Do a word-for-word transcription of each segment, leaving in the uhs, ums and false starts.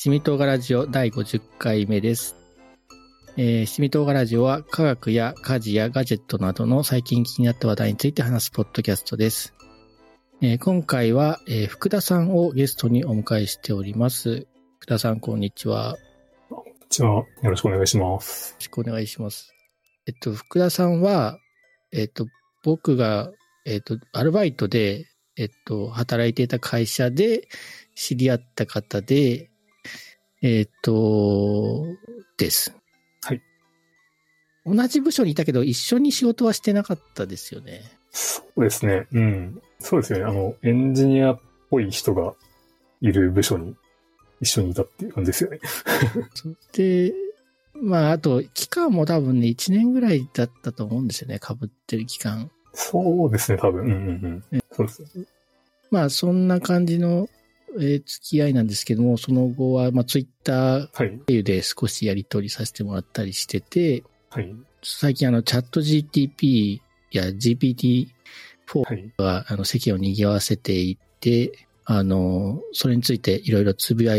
七味唐辛ラジオだいごじゅっかいめです、えー、七味唐辛ラジオは科学や家事やガジェットなどの最近気になった話題について話すポッドキャストです。えー、今回は、えー、福田さんをゲストにお迎えしております。福田さん、こんにちは。こんにちは、よろしくお願いします。よろしくお願いします。えっと福田さんはえっと僕がえっとアルバイトでえっと、働いていた会社で知り合った方で、えっと、です。はい。同じ部署にいたけど、一緒に仕事はしてなかったですよね。そうですね。うん。そうですね。あの、エンジニアっぽい人がいる部署に一緒にいたっていう感じですよね。で、まあ、あと、期間も多分ね、いちねんぐらいだったと思うんですよね。被ってる期間。そうですね、多分。うんうんうん。そうですね。まあ、そんな感じの、えー、付き合いなんですけども、その後は、まあ、ツイッター経由で少しやり取りさせてもらったりしてて、はい、最近、あの、チャット ジーティーピー や ジーピーティーフォー が、はい、あの世間を賑わせていて、あの、それについていろいろつぶや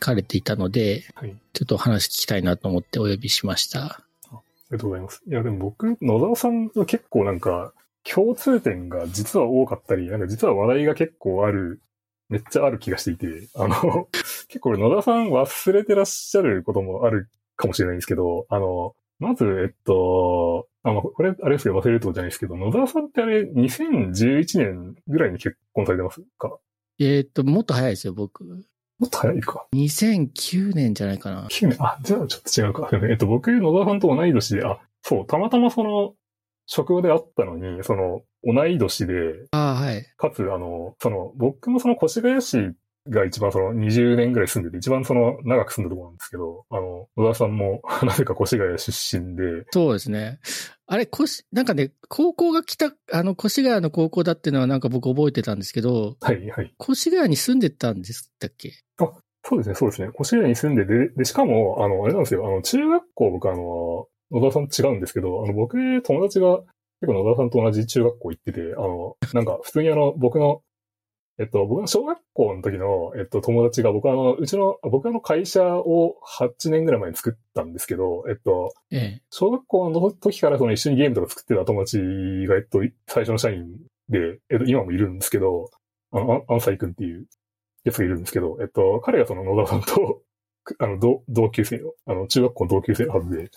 かれていたので、はい、ちょっと話聞きたいなと思ってお呼びしました。ありがとうございます。いや、でも僕、野沢さんは結構なんか、共通点が実は多かったり、なんか実は話題が結構ある、めっちゃある気がしていて、あの、結構野田さん忘れてらっしゃることもあるかもしれないんですけど、あの、まず、えっと、あの、これ、あれですけど忘れるとじゃないですけど、野田さんってあれ、にせんじゅういちねんぐらいに結婚されてますか？えー、っと、もっと早いですよ、僕。もっと早いか。にせんきゅうねんじゃないかな。きゅうねん、あ、じゃあちょっと違うか。えっと、僕、野田さんと同い年で、あ、そう、たまたまその、職場であったのに、その、同い年で、あ、はい、かつ、あの、その、僕もその越谷市が一番そのにじゅうねんぐらい住んでて、一番その長く住んだところなんですけど、あの、野田さんもなぜか越谷出身で。そうですね。あれ、越、なんかね、高校が来た、あの、越谷の高校だっていうのはなんか僕覚えてたんですけど、はいはい。越谷に住んでたんでしたっけ？あ、そうですね、そうですね。越谷に住んでて、で、しかも、あの、あれなんですよ、あの、中学校僕あの、野田さん違うんですけど、あの、僕、友達が結構野田さんと同じ中学校行ってて、あの、なんか普通にあの、僕の、えっと、僕の小学校の時の、えっと、友達が僕あの、うちの、僕の会社をはちねんぐらい前に作ったんですけど、えっと、ええ、小学校の時からその一緒にゲームとか作ってた友達が、えっと、最初の社員で、えっと、今もいるんですけど、あの、あんさいくんっていうやつがいるんですけど、えっと、彼がその野田さんと、あの、同、同級生の、あの、中学校の同級生のはずで。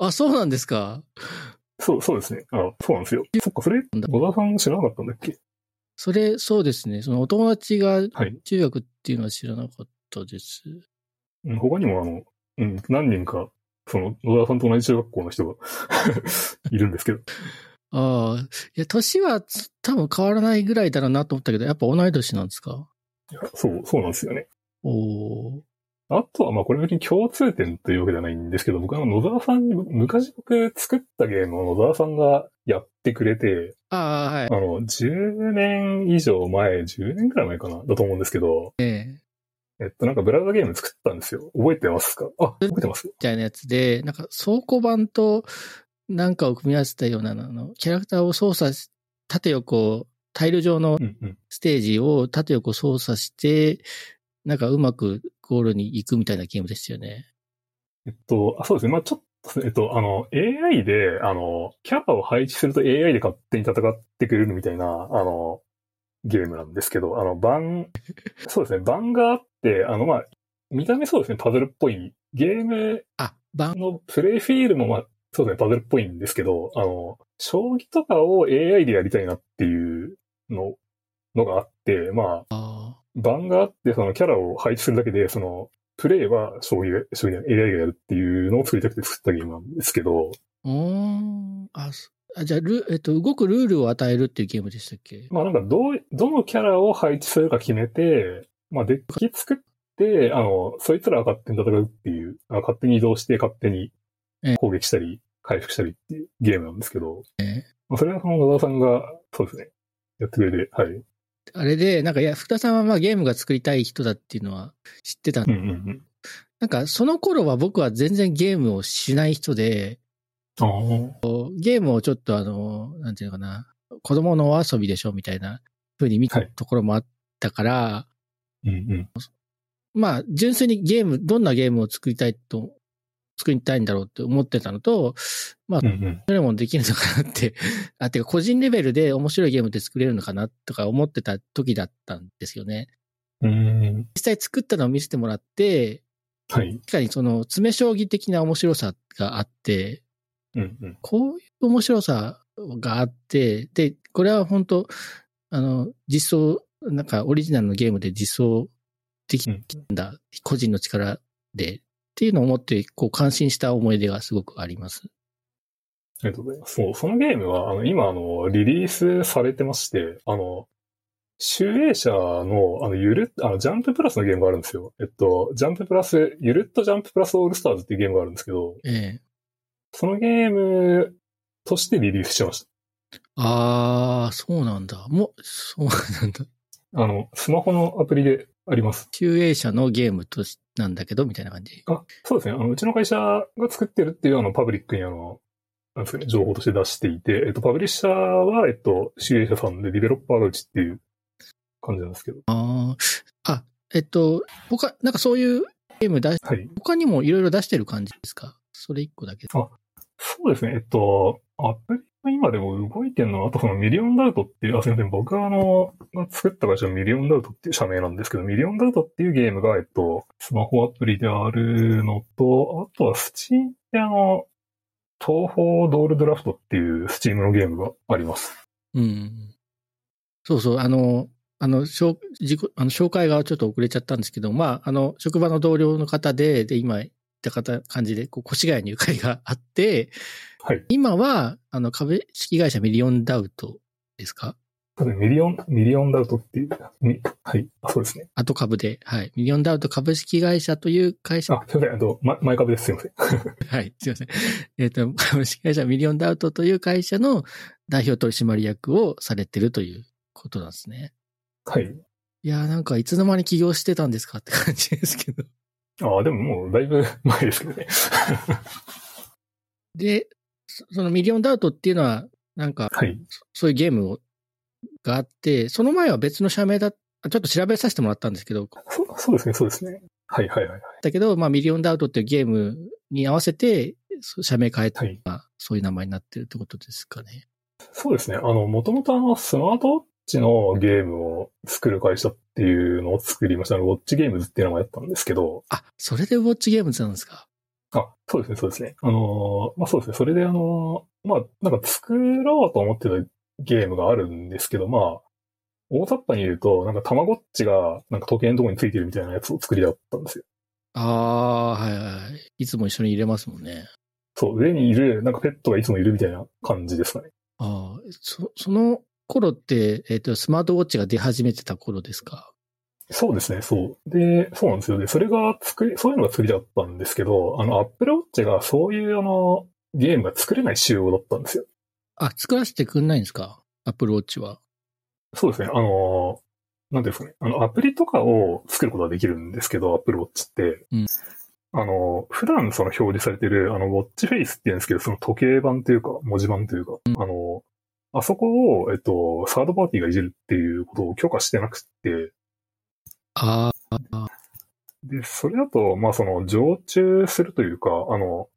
あ、そうなんですか。そう、そうですね。あ、そうなんですよ。そっか、それ、野田さん知らなかったんだっけ？それ、そうですね。そのお友達が中学っていうのは知らなかったです。はい、他にも、あの、うん、何人か、その、野田さんと同じ中学校の人がいるんですけど。ああ、いや、年は多分変わらないぐらいだろうなと思ったけど、やっぱ同い年なんですか？そう、そうなんですよね。おー。あとは、まあ、これ別に共通点というわけではないんですけど、僕は野沢さんに、昔僕作ったゲームを野沢さんがやってくれて、ああ、はい。あの、じゅうねん以上前、じゅうねんくらい前かな、だと思うんですけど、ええ。えっと、なんかブラウザゲーム作ったんですよ。覚えてますか？あ、覚えてますみたいなやつで、なんか倉庫版となんかを組み合わせたような、あの、キャラクターを操作し、縦横、タイル上のステージを縦横操作して、うんうん、なんかうまくゴールに行くみたいなゲームですよね。えっと、あ、そうですね。まあちょっと、えっと、あの、エーアイ で、あの、キャラを配置すると エーアイ で勝手に戦ってくれるみたいな、あの、ゲームなんですけど、あの、盤、そうですね。盤があって、あの、まあ見た目そうですね。パズルっぽい。ゲームのプレイフィールも、まあそうですね。パズルっぽいんですけど、あの、将棋とかを エーアイ でやりたいなっていう、の、のがあって、まあ、盤があって、そのキャラを配置するだけで、その、プレイは将棋、将棋、エーアイ がやるっていうのを作りたくて作ったゲームなんですけど。うーん。あ、じゃあ、ル、えっと、動くルールを与えるっていうゲームでしたっけ？まあなんか、どう、どのキャラを配置するか決めて、まあデッキ作って、あの、そいつらは勝手に戦うっていう、勝手に移動して勝手に攻撃したり、回復したりっていうゲームなんですけど、えーまあ、それはその野田さんが、そうですね。やってくれて、はい。あれで、なんか、いや、福田さんはまあゲームが作りたい人だっていうのは知ってたんで、うんうんうん、なんか、その頃は僕は全然ゲームをしない人で、あーゲームをちょっとあの、なんていうのかな、子供のお遊びでしょみたいな風に見たところもあったから、うんうん、まあ純粋にゲーム、どんなゲームを作りたいと作りたいんだろうって思ってたのと、まあ、うんうん、どれもできるのかなってあ、てか個人レベルで面白いゲームって作れるのかなとか思ってた時だったんですよね。うん、実際作ったのを見せてもらって、はい、確かにその詰将棋的な面白さがあって、うんうん、こういう面白さがあって、でこれは本当あの実装なんかオリジナルのゲームで実装できたんだ、うん、個人の力でっていうのを思ってこう感心した思い出がすごくあります。ありがとうございます。そう、そのゲームはあの今あのリリースされてまして、あの集英社のあのゆるあのジャンププラスのゲームがあるんですよ。えっとジャンププラスゆるっとジャンププラスオールスターズっていうゲームがあるんですけど、ええ、そのゲームとしてリリースしました。ああ、そうなんだ。もうそうなんだ。あのスマホのアプリであります。集英社のゲームとしなんだけどみたいな感じ。あ、そうですね。あのうちの会社が作ってるっていうあのパブリックにあのなんですかね情報として出していて、えっとパブリッシャーはえっと集英社さんでディベロッパーがうちっていう感じなんですけど。ああ、えっと他なんかそういうゲーム出し、はい、他にもいろいろ出してる感じですか。それ一個だけ。あ、そうですね。えっとアプリ今でも動いてるのは、あとそのミリオンダウトっていう、あ、すみません、僕はあの、作った会社のミリオンダウトっていう社名なんですけど、ミリオンダウトっていうゲームが、えっと、スマホアプリであるのと、あとはスチームであの、東宝ドールドラフトっていうスチームのゲームがあります。うん。そうそう、あの、あの、紹介がちょっと遅れちゃったんですけど、まあ、あの、職場の同僚の方で、で、今、って方感じでこう越谷に入会があって、はい、今はあの株式会社ミリオンダウトですか？多分ミリオンミリオンダウトっていうはいそうですね。後株ではいミリオンダウト株式会社という会社あすみませんあと前株ですすみませんはいすみませんえっと株式会社ミリオンダウトという会社の代表取締役をされてるということなんですね。はい。いやーなんかいつの間に起業してたんですかって感じですけど。ああ、でももうだいぶ前ですけどね。で、そのミリオンダウトっていうのは、なんか、はい、そういうゲームをがあって、その前は別の社名だった、ちょっと調べさせてもらったんですけど。そ, そうですね、そうですね。はいはいはい。だけど、まあ、ミリオンダウトっていうゲームに合わせて、社名変えた、はい、そういう名前になってるってことですかね。そうですね。あの、もともとあの、スマートウォッチのゲームを作る会社って、っていうのを作りました。ウォッチゲームズっていうのもやったんですけど。あ、それでウォッチゲームズなんですか？あ、そうですね、そうですね。あのー、まあそうですね。それであのー、まあなんか作ろうと思ってたゲームがあるんですけど、まあ、大雑把に言うと、なんかたまごっちがなんか時計のところについてるみたいなやつを作りだったんですよ。あー、はいはい。いつも一緒に入れますもんね。そう、上にいる、なんかペットがいつもいるみたいな感じですかね。あー、そ、その、頃って、えっと、スマートウォッチが出始めてた頃ですか？そうですね、そう。で、そうなんですよ。で、それが作り、そういうのが作りだったんですけど、あの、Apple Watch がそういう、あの、ゲームが作れない仕様だったんですよ。あ、作らせてくんないんですか？ Apple Watch は。そうですね、あの、なんていうんですかね、あの、アプリとかを作ることはできるんですけど、Apple Watch って。うん。あの、普段その表示されてる、あの、ウォッチフェイスって言うんですけど、その時計版というか、文字版というか、うん、あの、あそこを、えっと、サードパーティーがいじるっていうことを許可してなくて。ああ。で、それだと、まあ、その、常駐するというか、あの、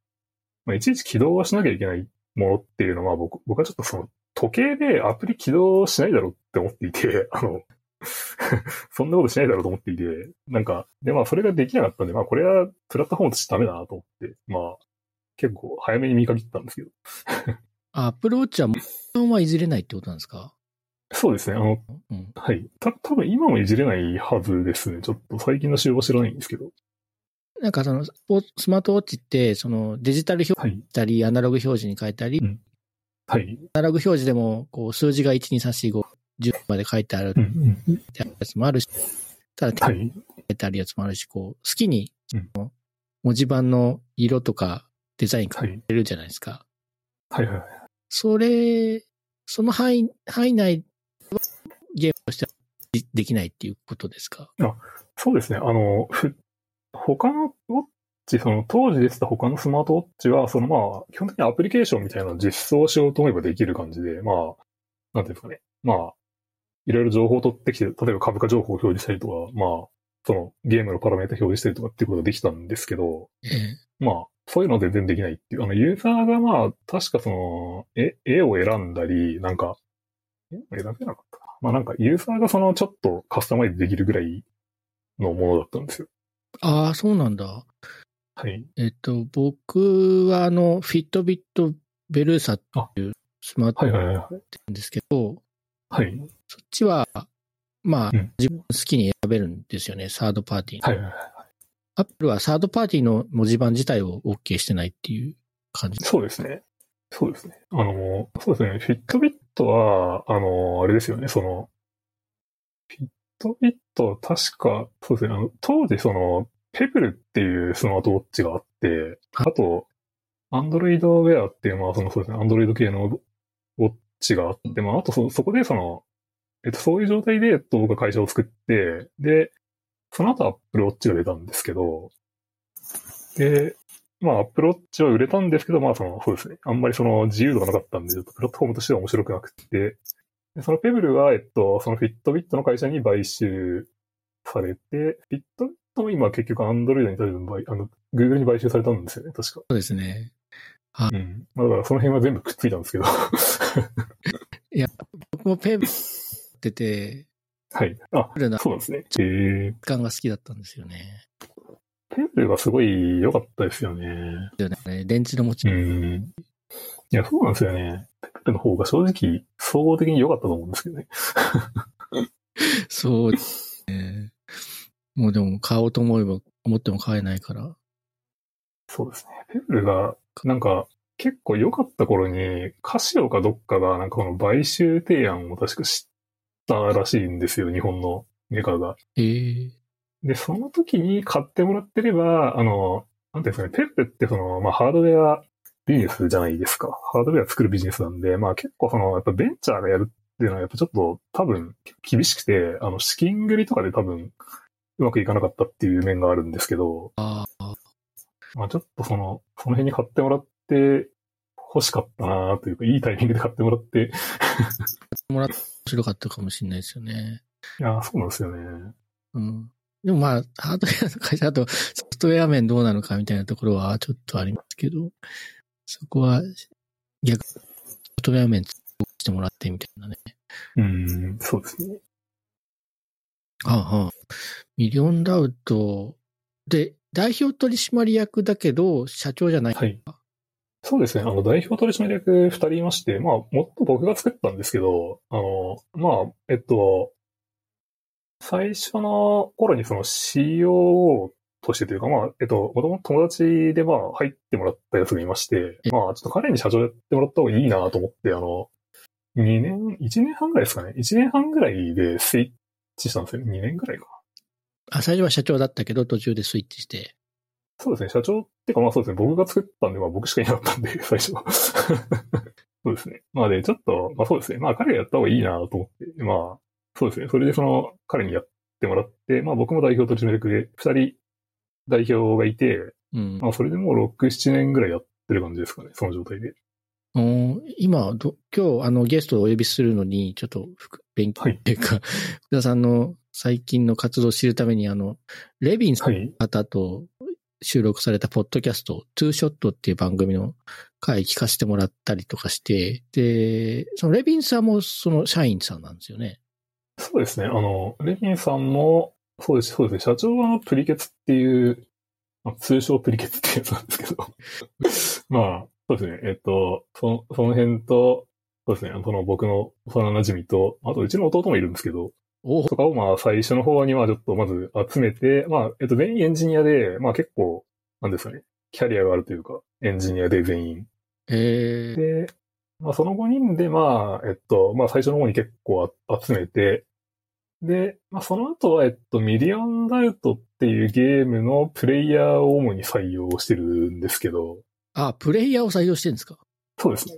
まあ、いちいち起動はしなきゃいけないものっていうのは、僕、僕はちょっとその、時計でアプリ起動しないだろうって思っていて、あの、そんなことしないだろうと思っていて、なんか、で、まあ、それができなかったんで、まあ、これはプラットフォームとしてダメだなと思って、まあ、結構早めに見限ったんですけど。アップルウォッチはもうはいじれないってことなんですか？そうですね。あの、うん、はい。た、多分今もいじれないはずですね。ちょっと最近の仕様は知らないんですけど。なんかその、スマートウォッチって、そのデジタル表示に変えたり、はい、アナログ表示に変えたり、うん、はい。アナログ表示でも、こう、数字がいち、に、さん、し、ご、じゅうまで書いてある、うんうん、ってやつもあるし、ただ手に書いてあるやつもあるし、こう、好きに、うん、文字盤の色とかデザイン変えれるじゃないですか。はい、はい、はい。それ、その範囲、範囲内はゲームとしてはできないっていうことですか？あ、そうですね。あの、他のウォッチ、その当時出てた他のスマートウォッチは、そのまあ、基本的にアプリケーションみたいなのを実装しようと思えばできる感じで、まあ、なんていうんですかね。まあ、いろいろ情報を取ってきて、例えば株価情報を表示したりとか、まあ、そのゲームのパラメータ表示したりとかっていうことができたんですけど、うん、まあ、そういうの全然できないっていう。あの、ユーザーがまあ、確かその、え、絵を選んだり、なんか、絵選べなかったかな。まあなんか、ユーザーがその、ちょっとカスタマイズできるぐらいのものだったんですよ。ああ、そうなんだ。はい。えっと、僕はあの、フィットビットベルーサっていうスマートフォンをやってるんですけど、はい。そっちは、まあ、うん、自分の好きに選べるんですよね、サードパーティーの。はいはいはい。アップルはサードパーティーの文字盤自体を OK してないっていう感じ。そうですね。そうですね。あの、そうですね。フィットビットは、あの、あれですよね、その、フィットビットは確か、そうですね、あの、当時その、ペブルっていうスマートウォッチがあって、あと、アンドロイドウェアっていう、まあ、そのそうですね、アンドロイド系のウォッチがあって、まあ、あとそ、そこでその、えっと、そういう状態で、えっと、僕が会社を作って、で、その後 Apple Watch が出たんですけど、で、まあ Apple Watch は売れたんですけど、まあその、そうですね、あんまりその自由度がなかったんで、ちょっとプラットフォームとしては面白くなくて、でその Pebble は、えっと、その Fitbit の会社に買収されて、Fitbit も今結局 Android に対して、あの、Google に買収されたんですよね、確か。そうですね。はい。うん。だからその辺は全部くっついたんですけど。いや、僕も Pebble、ててはい。あ、そうですね。えー、時間が好きだったんですよね。ペブルがすごい良かったですよね。電池の持ち。うん。いや、そうなんですよね。ペブルの方が正直、総合的に良かったと思うんですけどね。そうですね。もうでも買おうと思えば、思っても買えないから。そうですね。ペブルが、なんか、結構良かった頃に、カシオかどっかが、なんかこの買収提案を確か知って、らしいんですよ、日本のメーカーが。えー、で、その時に買ってもらってれば、あの、なんていうんですかね、ペップってその、まあ、ハードウェアビジネスじゃないですか。ハードウェア作るビジネスなんで、まあ、結構その、やっぱベンチャーがやるっていうのは、やっぱちょっと多分厳しくて、あの、資金繰りとかで多分うまくいかなかったっていう面があるんですけど、あまあ、ちょっとその、その辺に買ってもらって欲しかったなというか、いいタイミングで買ってもらって、もらって、面白かったかもしれないですよね。いや、そうなんですよね。うん。でもまあ、ハードウェアの会社だと、ソフトウェア面どうなのかみたいなところはちょっとありますけど、そこは逆にソフトウェア面してもらってみたいなね。うん、そうですね。ああ、はあ、ミリオンダウトで、代表取締役だけど、社長じゃないか。はい。そうですね。あの、代表取締役二人いまして、まあ、もっと僕が作ったんですけど、あの、まあ、えっと、最初の頃にその シーオーオー としてというか、まあ、えっと、もともと友達でまあ、入ってもらったやつがいまして、まあ、ちょっと彼に社長やってもらった方がいいなと思って、あの、にねん、いちねんはんぐらいですかね。いちねんはんぐらいでスイッチしたんですよ。にねんぐらいか。あ、最初は社長だったけど、途中でスイッチして。そうですね、社長ってかまあそうですね、僕が作ったんで、まあ僕しかいなかったんで、最初は。そうですね。まあで、ちょっと、まあそうですね、まあ彼がやった方がいいなと思って、まあ、そうですね、それでその、彼にやってもらって、まあ僕も代表と取締役で、ふたり代表がいて、うん、まあそれでもうろく、ななねんぐらいやってる感じですかね、その状態で。うん、今ど、今日あのゲストをお呼びするのに、ちょっと勉強っていうか、はい、福田さんの最近の活動を知るために、あの、レビンさんの方と、はい、収録されたポッドキャスト、トゥーショットっていう番組の回聞かせてもらったりとかして、で、そのレビンさんもその社員さんなんですよね。そうですね。あの、レビンさんも、そうです、そうですね。社長はプリケツっていう、通称プリケツってやつなんですけど。まあ、そうですね。えっと、そ, その辺と、そうですね。その僕の幼馴染と、あとうちの弟もいるんですけど、とかをまあ最初の方にはちょっとまず集めて、まあ、えっと全員エンジニアで、まあ結構、なんですかね、キャリアがあるというか、エンジニアで全員。えー、で、まあそのごにんでまあ、えっと、まあ最初の方に結構集めて、で、まあその後はえっと、ミリオンダウトっていうゲームのプレイヤーを主に採用してるんですけど。あ、プレイヤーを採用してるんですか？そうですね。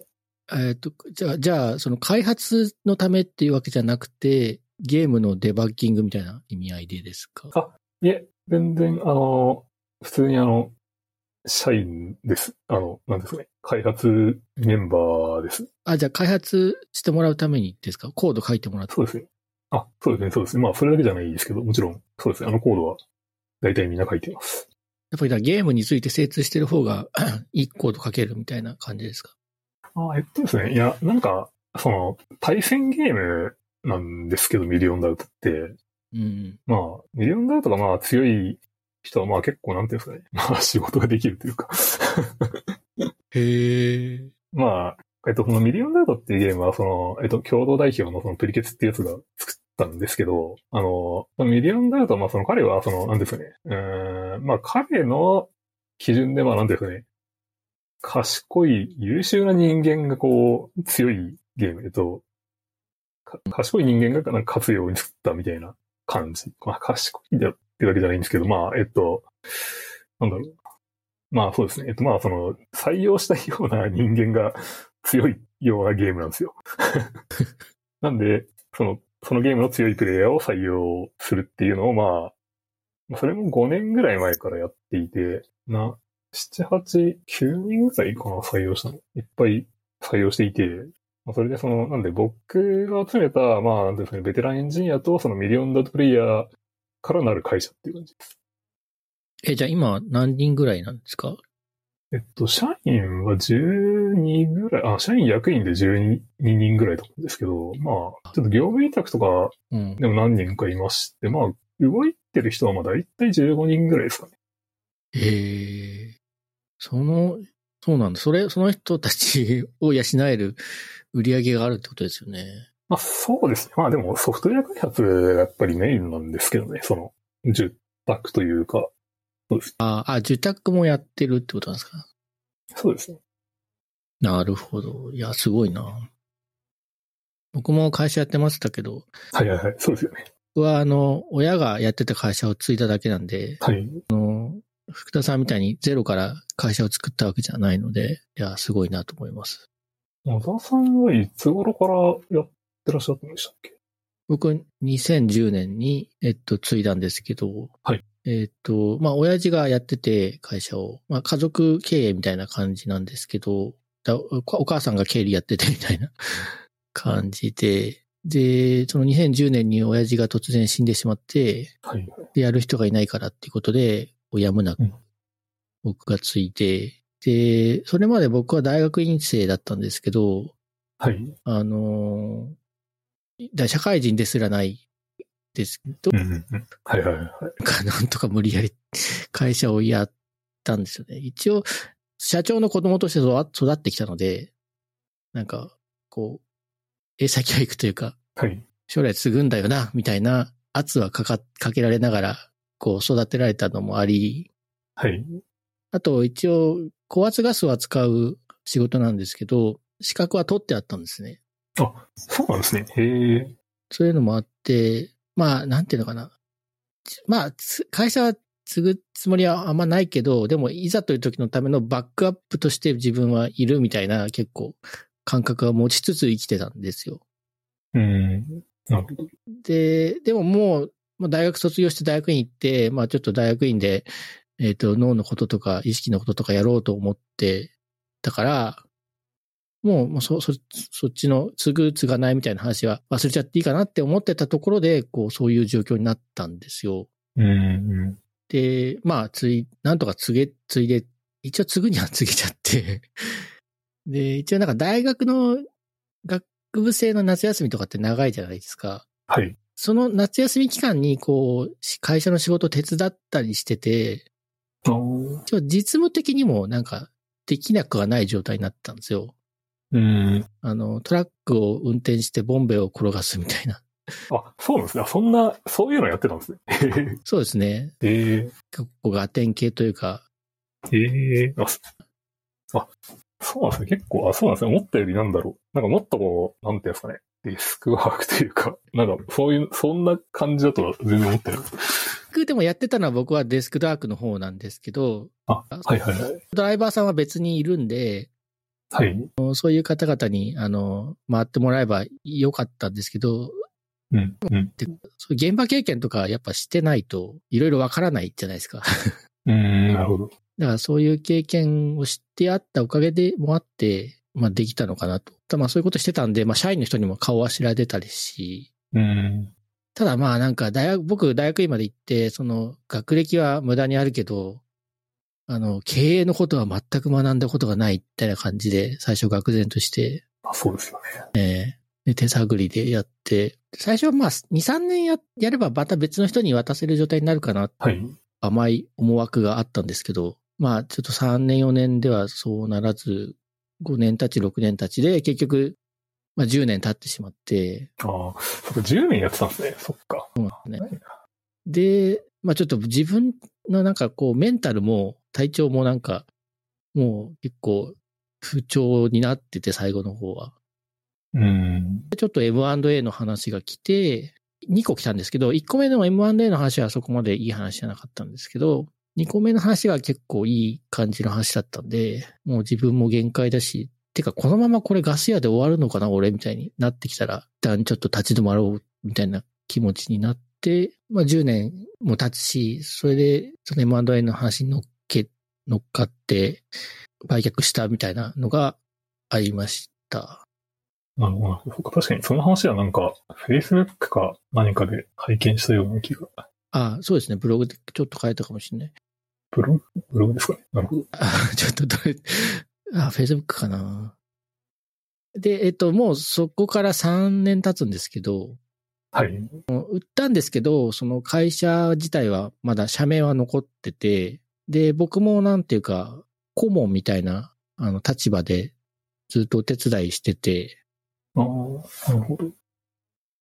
えっと、じゃあ、じゃあその開発のためっていうわけじゃなくて、ゲームのデバッキングみたいな意味合いでですか？あ、いえ、全然、あの、普通にあの、社員です。あの、なんですかね。開発メンバーです。あ、じゃあ開発してもらうためにですか？コード書いてもらって。そうですね。あ、そうですね、そうですね。まあ、それだけじゃないですけど、もちろん、そうですね。あのコードは、大体みんな書いています。やっぱりだゲームについて精通してる方が、いいコード書けるみたいな感じですか？あ、えっとですね。いや、なんか、その、対戦ゲームなんですけど、ミリオンダウトって。うん。まあ、ミリオンダウトがまあ、強い人はまあ結構、なんていうんですかね。まあ、仕事ができるというか。へー。まあ、えっと、このミリオンダウトっていうゲームは、その、えっと、共同代表のそのプリケツっていうやつが作ったんですけど、あの、ミリオンダウトは、まあ、その彼は、その、なんですかね、うーん、まあ、彼の基準で、まあ、なんですかね、賢い、優秀な人間がこう、強いゲーム、えっと、賢い人間がなんか勝つように作ったみたいな感じ。まあ、賢いだってわけじゃないんですけど、まあ、えっと、なんだろう。まあ、そうですね。えっと、まあ、その、採用したような人間が、強いようなゲームなんですよ。なんで、その、そのゲームの強いプレイヤーを採用するっていうのを、まあ、それもごねんぐらい前からやっていて、な、なな、はち、きゅうにんぐらいかな、採用したの。いっぱい採用していて、それでその、なんで僕が集めた、まあ、なんですかね、ベテランエンジニアとそのミリオンダウトプレイヤーからなる会社っていう感じです。え、じゃあ今何人ぐらいなんですか？えっと、社員はじゅうにぐらい、あ、社員役員でじゅうににんぐらいと思うんですけど、まあ、ちょっと業務委託とか、でも何人かいまして、うん、まあ、動いてる人はまあ大体じゅうごにんぐらいですかね。へえ。その、そうなんだ。それ、その人たちを養える売り上げがあるってことですよね。まあ、そうですね。まあでもソフトウェア開発がやっぱりメインなんですけどね、その、住宅というか、そうです。ああ、受託もやってるってことなんですか？そうですね。なるほど。いや、すごいな。僕も会社やってましたけど。はいはいはい。そうですよね。僕は、あの、親がやってた会社を継いだだけなんで、はい。あの、福田さんみたいにゼロから会社を作ったわけじゃないので、いや、すごいなと思います。野田さんはいつ頃からやってらっしゃったんでしたっけ？僕、にせんじゅうねんに、えっと、継いだんですけど、はい。えっと、まあ、親父がやってて、会社を。まあ、家族経営みたいな感じなんですけど、お母さんが経理やっててみたいな感じで、で、そのにせんじゅうねんに親父が突然死んでしまって、はい、で、やる人がいないからっていうことで、やむなく僕がついて、で、それまで僕は大学院生だったんですけど、はい、あの、社会人ですらない。ですけど、うんうん、はいはいはい。なんとか無理やり会社をやったんですよね。一応、社長の子供として育ってきたので、なんか、こう、英才教育というか、はい、将来継ぐんだよな、みたいな圧はかか、かけられながら、こう、育てられたのもあり、はい。あと、一応、高圧ガスを扱う仕事なんですけど、資格は取ってあったんですね。あ、そうなんですね。へえ。そういうのもあって、まあ、なんていうのかな。まあ、会社は継ぐつもりはあんまないけど、でも、いざという時のためのバックアップとして自分はいるみたいな、結構、感覚は持ちつつ生きてたんですよ。うん。なるほど。で、でももう、まあ、大学卒業して大学院行って、まあ、ちょっと大学院で、えっと、脳のこととか、意識のこととかやろうと思ってたから、もう、そ、そ、そっちの継ぐ継がないみたいな話は忘れちゃっていいかなって思ってたところで、こう、そういう状況になったんですよ。うんうん、で、まあ、つい、なんとか継げ、継いで、一応継ぐには継げちゃって。で、一応なんか大学の学部生の夏休みとかって長いじゃないですか。はい。その夏休み期間に、こう、会社の仕事を手伝ったりしてて、一応実務的にもなんかできなくはない状態になったんですよ。うん、あのトラックを運転してボンベを転がすみたいな。あ、そうなんですね。そんな、そういうのやってたんですね。そうですね。ええー。ここが典型というか。ええー。あ、あ、そうなんですね。結構、あ、そうなんですね。思ったよりなんだろう。なんかもっとこう、なんていうんですかね。デスクワークというか、なんかそういう、そんな感じだとは全然思ってない。でもやってたのは僕はデスクワークの方なんですけど、あ、はいはいはい。ドライバーさんは別にいるんで、はい、そういう方々にあの回ってもらえばよかったんですけど、うんうん、現場経験とかやっぱしてないといろいろわからないじゃないですか。うーん、なるほど。だからそういう経験をしてあったおかげでもあって、まあ、できたのかなと。まあ、そういうことしてたんで、まあ、社員の人にも顔は知られてたりし、うん、ただまあなんか大学、僕大学院まで行って、その学歴は無駄にあるけど、あの、経営のことは全く学んだことがないみたいな感じで、最初愕然として。あ、そうですよね。えー、で手探りでやって、最初はまあにさんねん や, やればまた別の人に渡せる状態になるかな、はい、甘い思惑があったんですけど、まあちょっとさんねんよねんではそうならず、ごねん経ちろくねん経ちで結局、まあ、じゅうねん経ってしまって。ああ、そっか、じゅうねんやってたんですね。そっか。そうなんですね。で、まあちょっと自分のなんかこうメンタルも体調もなんかもう結構不調になってて、最後の方は。うん。ちょっと エムアンドエー の話が来て、にこ来たんですけど、いっこめの エムアンドエー の話はそこまでいい話じゃなかったんですけど、にこめの話は結構いい感じの話だったんで、もう自分も限界だし、てかこのままこれガス屋で終わるのかな俺みたいになってきたら、一旦ちょっと立ち止まろうみたいな気持ちになって、まあじゅうねんも経つし、それでその エムアンドエー の話に乗っけ、乗っかって売却したみたいなのがありました。なるほど。確かにその話はなんか Facebook か何かで拝見したような気が。ああ、そうですね。ブログでちょっと書いたかもしれない。ブログ、ブログですかね。なるほど。あ、ちょっとどれ、あ、Facebook かな。で、えっと、もうそこからさんねん経つんですけど、はい。売ったんですけど、その会社自体はまだ社名は残ってて、で、僕もなんていうか、顧問みたいなあの立場でずっとお手伝いしてて、ああ、なるほど。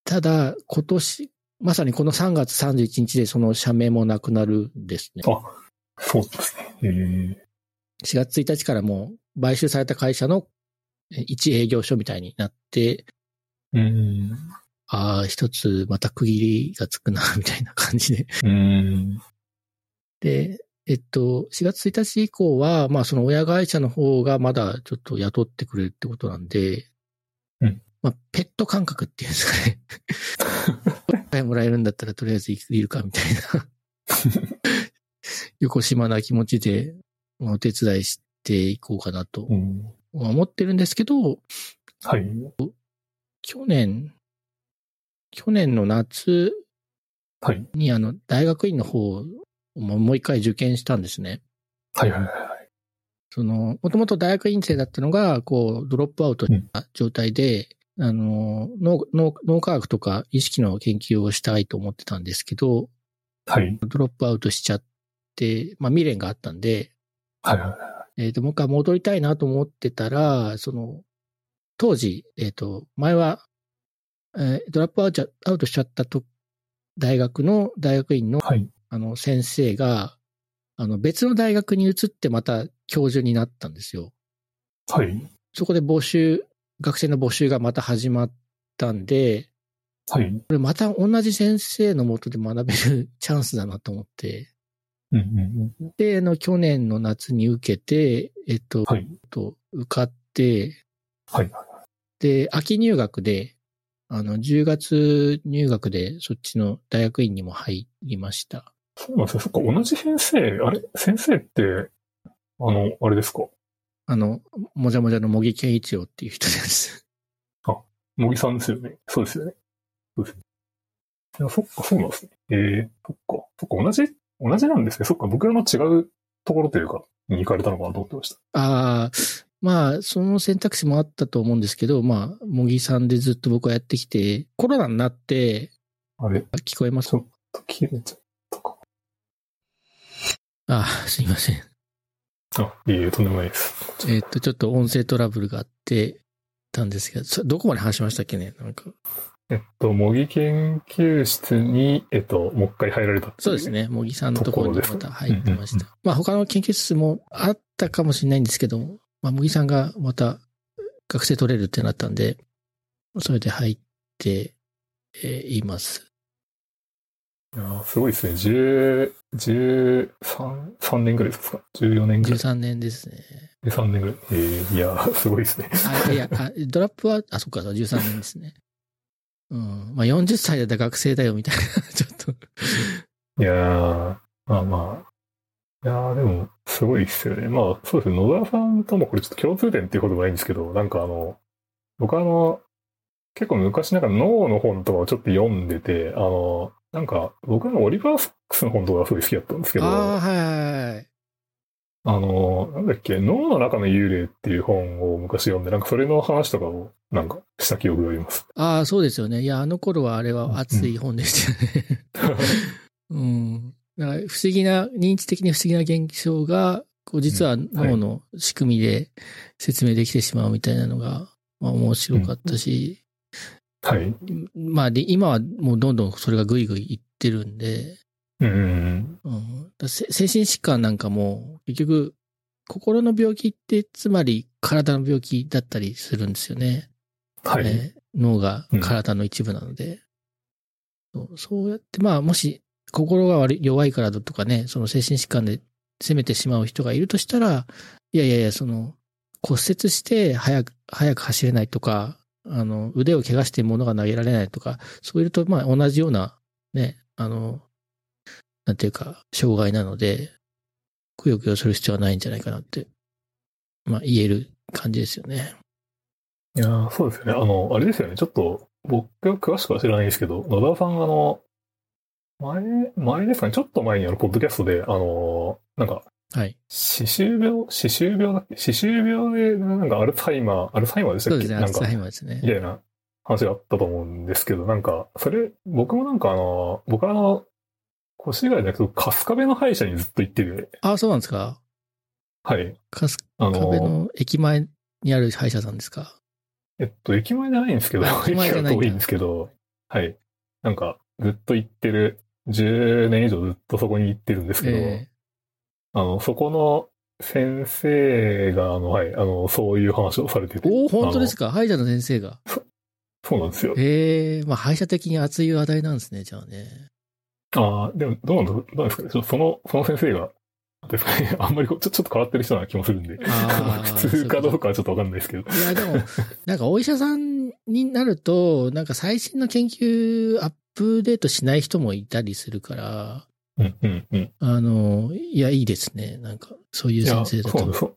ただ、今年、まさにこのさんがつさんじゅういちにちでその社名もなくなるんですね。あ、そうですね。しがつついたちからもう買収された会社の一営業所みたいになって、うん、ああ、一つまた区切りがつくな、みたいな感じで。うん。で、えっと、しがつついたち以降は、まあその親会社の方がまだちょっと雇ってくれるってことなんで、うん、まあペット感覚っていうんですかね。いっぱいもらえるんだったらとりあえずいるか、みたいな。横島な気持ちで、お手伝いしていこうかなと。うん思ってるんですけど、はい。去年、去年の夏に、はい、あの、大学院の方をもう一回受験したんですね。はいはいはい。その、もともと大学院生だったのが、こう、ドロップアウトした状態で、うん、あの脳、脳、脳科学とか意識の研究をしたいと思ってたんですけど、はい。ドロップアウトしちゃって、まあ未練があったんで、はいはいはい。えっと、もう一回戻りたいなと思ってたら、その、当時、えっと、前は、えー、ドラップアウトしちゃったと、大学の、大学院の、はい、あの、先生が、あの、別の大学に移ってまた教授になったんですよ。はい。そこで募集、学生の募集がまた始まったんで、はい。これまた同じ先生の下で学べるチャンスだなと思って、うんうんうん、で、あの、去年の夏に受けて、えっと、はい、と受かって、はい、で、秋入学で、あの、じゅうがつ入学で、そっちの大学院にも入りました。そうなんですよ。そっか、同じ先生、あれ、先生って、あの、あれですか？あの、もじゃもじゃの茂木健一郎っていう人です。あ、茂木さんですよね。そうですよね。そうですね。いや、そっか、そうなんですね。えー、そっか、そっか、同じ同じなんですけど、そっか、僕らの違うところというか、に行かれたのかなと思ってました。ああ、まあ、その選択肢もあったと思うんですけど、まあ、茂木さんでずっと僕はやってきて、コロナになって、あれ？聞こえます？ちょっと切れちゃったか。ああ、すいません。あ、いえいえ、とんでもないです。えっと、ちょっと音声トラブルがあってたんですけど、どこまで話しましたっけね、なんか。えっと、模擬研究室に、えっと、もう一回入られたっていう。そうですね。模擬さんのところにまた入ってました。うんうんうん、まあ、他の研究室もあったかもしれないんですけど、まあ、模擬さんがまた学生取れるってなったんで、それで入って、えー、います。いや、すごいですね。10、13、3年ぐらいですか ?じゅうよ 年ぐらい。じゅうさんねんですね。じゅうさんねんぐらい。えー、いや、すごいですね。あ、いや、あドラップは、あ、そっか、じゅうさんねんですね。うん。まあ、よんじゅっさいだったら学生だよ、みたいな、ちょっと。いやー、まあまあ。いやー、でも、すごいっすよね。まあ、そうですね。野田さんともこれちょっと共通点っていうこともないんですけど、なんかあの、僕はあの、結構昔なんか脳の本とかをちょっと読んでて、あの、なんか僕のオリバー・サックスの本とかがすごい好きだったんですけど、あ、はいはい、あの、なんだっけ、脳の中の幽霊っていう本を昔読んで、なんかそれの話とかをなんかした記憶があります。ああ、そうですよね。いや、あの頃はあれは熱い本でしたよね。うん。だから不思議な、認知的に不思議な現象が、こう実は脳の仕組みで説明できてしまうみたいなのが、まあ、面白かったし、うん、はい。まあで、今はもうどんどんそれがぐいぐいいってるんで、うんうんうん、だ精神疾患なんかも、結局、心の病気ってつまり体の病気だったりするんですよね。はい。えー、脳が体の一部なので。うん、そうやって、まあもし、心が悪い弱いからだとかね、その精神疾患で責めてしまう人がいるとしたら、いやいやいや、その骨折して早く早く走れないとか、あの腕を怪我して物が投げられないとか、そういうとまあ同じようなね、あのなんていうか障害なので、くよくよする必要はないんじゃないかなって、まあ言える感じですよね。いやー、そうですよね。あのあれですよね。ちょっと僕は詳しくは知らないですけど、野田さんがあの。前、前ですかね、ちょっと前にあの、ポッドキャストで、あのー、なんか、はい。歯周病、歯周病だっけ、歯周病で、なんかアルツハイマー、アルツハイマーでしたっけ、そうですね、なんかアルツハイマーですね。みたいな話があったと思うんですけど、なんか、それ、僕もなんかあの、僕はあの、腰以外だけど、カスカベの歯医者にずっと行ってる。あ、そうなんですか。はい。カスカベの駅前にある歯医者さんですか。えっと、駅前じゃないんですけど、駅前じゃないんですけど、はい。なんか、ずっと行ってる。じゅうねん以上ずっとそこに行ってるんですけど、えー、あの、そこの先生が、あの、はい、あの、そういう話をされてて。おー、本当ですか？歯医者の先生が。そ、そうなんですよ。ええー、まあ、歯医者的に熱い話題なんですね、じゃあね。ああ、でも、どうなんどうですかね。その、その先生が、ですかね、あんまりこうちょ、ちょっと変わってる人な気もするんで、普通かどうかはちょっとわかんないですけど。いや、でも、なんかお医者さんになると、なんか最新の研究アップ、アップデートしない人もいたりするから、うんうんうん、あの、いや、いいですね。なんか、そういう先生だと。そうです。そ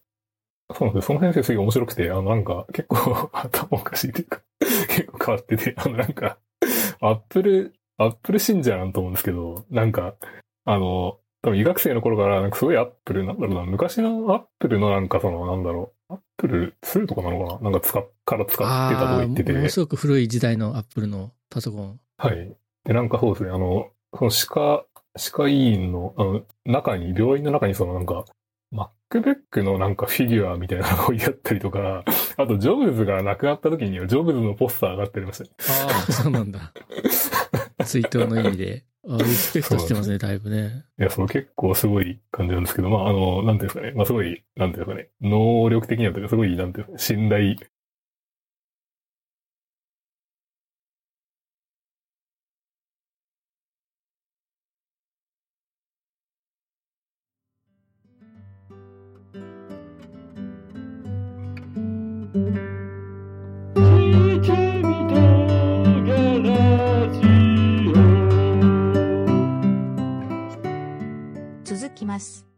うなんです。その先生すごい面白くて、あの、なんか、結構、頭おかしいというか、結構変わってて、あの、なんか、アップル、アップル信者なんと思うんですけど、なんか、あの、多分医学生の頃から、なんかすごいアップル、なんだろうな、昔のアップルのなんかその、なんだろう、アップルツーとかなのかななんか使っ、から使ってたと言ってて。ものすごく古い時代のアップルのパソコン。はい。で、なんかそうですね、あの、その歯科、歯科医院の、あの、中に、病院の中にそのなんか、MacBook のなんかフィギュアみたいなのを置いてあったりとか、あと、ジョブズが亡くなった時には、ジョブズのポスターがあってありましたね。ああ、そうなんだ。追悼の意味で。あ、リスペクトしてますね、だいぶね。いや、その結構すごい感じなんですけど、まあ、あの、なんていうんですかね、まあ、すごい、なんていうんですかね、能力的にはというか、すごい、なんていうんですか、信頼、続きます。